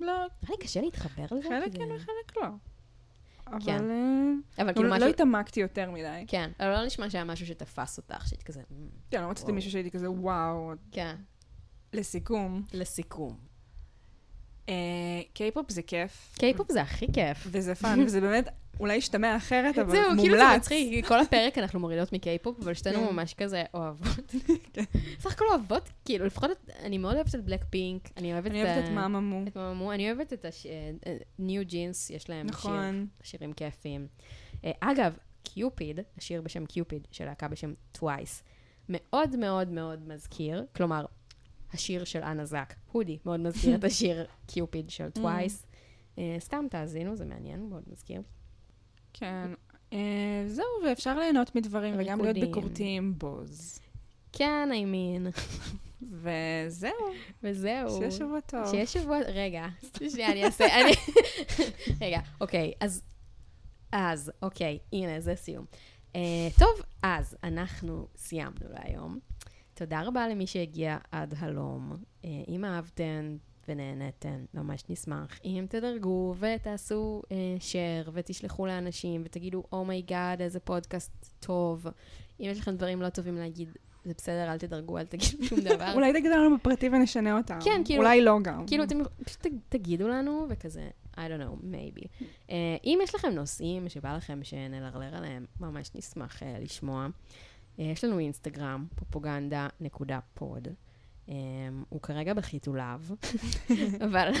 לא... נראה לי קשה להתחבר לזה. חלק כן וחלק לא. אבל לא התעמקתי יותר מדי. כן, אבל לא נשמע שהיה משהו שתפס אותך, שהייתי כזה... כן, לא מצאתי מישהו שהייתי כזה, וואו. כן. לסיכום. לסיכום. קייפופ זה כיף. קייפופ זה הכי כיף. וזה פאן, וזה באמת... אולי השתמע אחרת, אבל מומלץ. זהו, כאילו זה מצחיק, כל הפרק אנחנו מורידות מקייפופ, אבל שתינו ממש כזה אוהבות. סך הכל אוהבות, כאילו, לפחות אני מאוד אוהבת את בלק פינק, אני אוהבת את מאמאמו. את מאמאמו, אני אוהבת את ניו ג'ינס, יש להם שירים כיפיים. אגב, קיופיד, השיר בשם קיופיד, של להקה בשם טווייס, מאוד מאוד מאוד מזכיר, כלומר, השיר של אנה זק, הודי, מאוד מזכיר את השיר קיופיד של טווייס. סתם תאזינו, זה מעניין, מאוד מזכיר. כן, זהו, ואפשר ליהנות מדברים, וגם להיות ביקורתיים בוז. כן, I mean. וזהו. וזהו. שיהיה שבוע טוב. שיהיה שבוע, רגע. שנייה, אני אעשה, רגע, אוקיי, אז, אוקיי, הנה, זה סיום. טוב, אז, אנחנו סיימנו להיום. תודה רבה למי שהגיע עד הלום. אם אהבתן, ונהנתן, ממש נשמח. אם תדרגו ותעשו share ותשלחו לאנשים ותגידו, "Oh my God, איזה פודקאסט טוב." אם יש לכם דברים לא טובים להגיד, "זה בסדר, אל תדרגו, אל תגידו שום דבר." אולי תגידו לנו בפרטי ונשנה אותם. כן, כאילו, אולי לא גם. כאילו, אתם פשוט תגידו לנו וכזה, I don't know, maybe. אם יש לכם נושאים שבא לכם שנלרלר עליהם, ממש נשמח לשמוע. יש לנו אינסטגרם, propaganda.pod. הוא כרגע בחיתוליו, אבל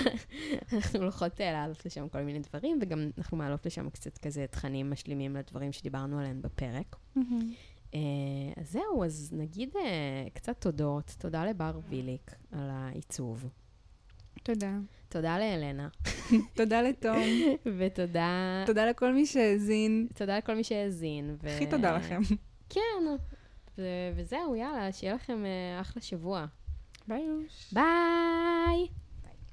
אנחנו הולכות לעלות לשם כל מיני דברים, וגם אנחנו מעלות לשם קצת כזה תכנים משלימים לדברים שדיברנו עליהם בפרק. אז זהו, אז נגיד קצת תודות. תודה לבר ויליק על העיצוב. תודה. תודה לאלנה. תודה לתום. ותודה... תודה לכל מי שהאזין. תודה לכל מי שהאזין. הכי תודה לכם. כן. וזהו, יאללה, שיהיה לכם אחלה שבוע. ביי. ביי.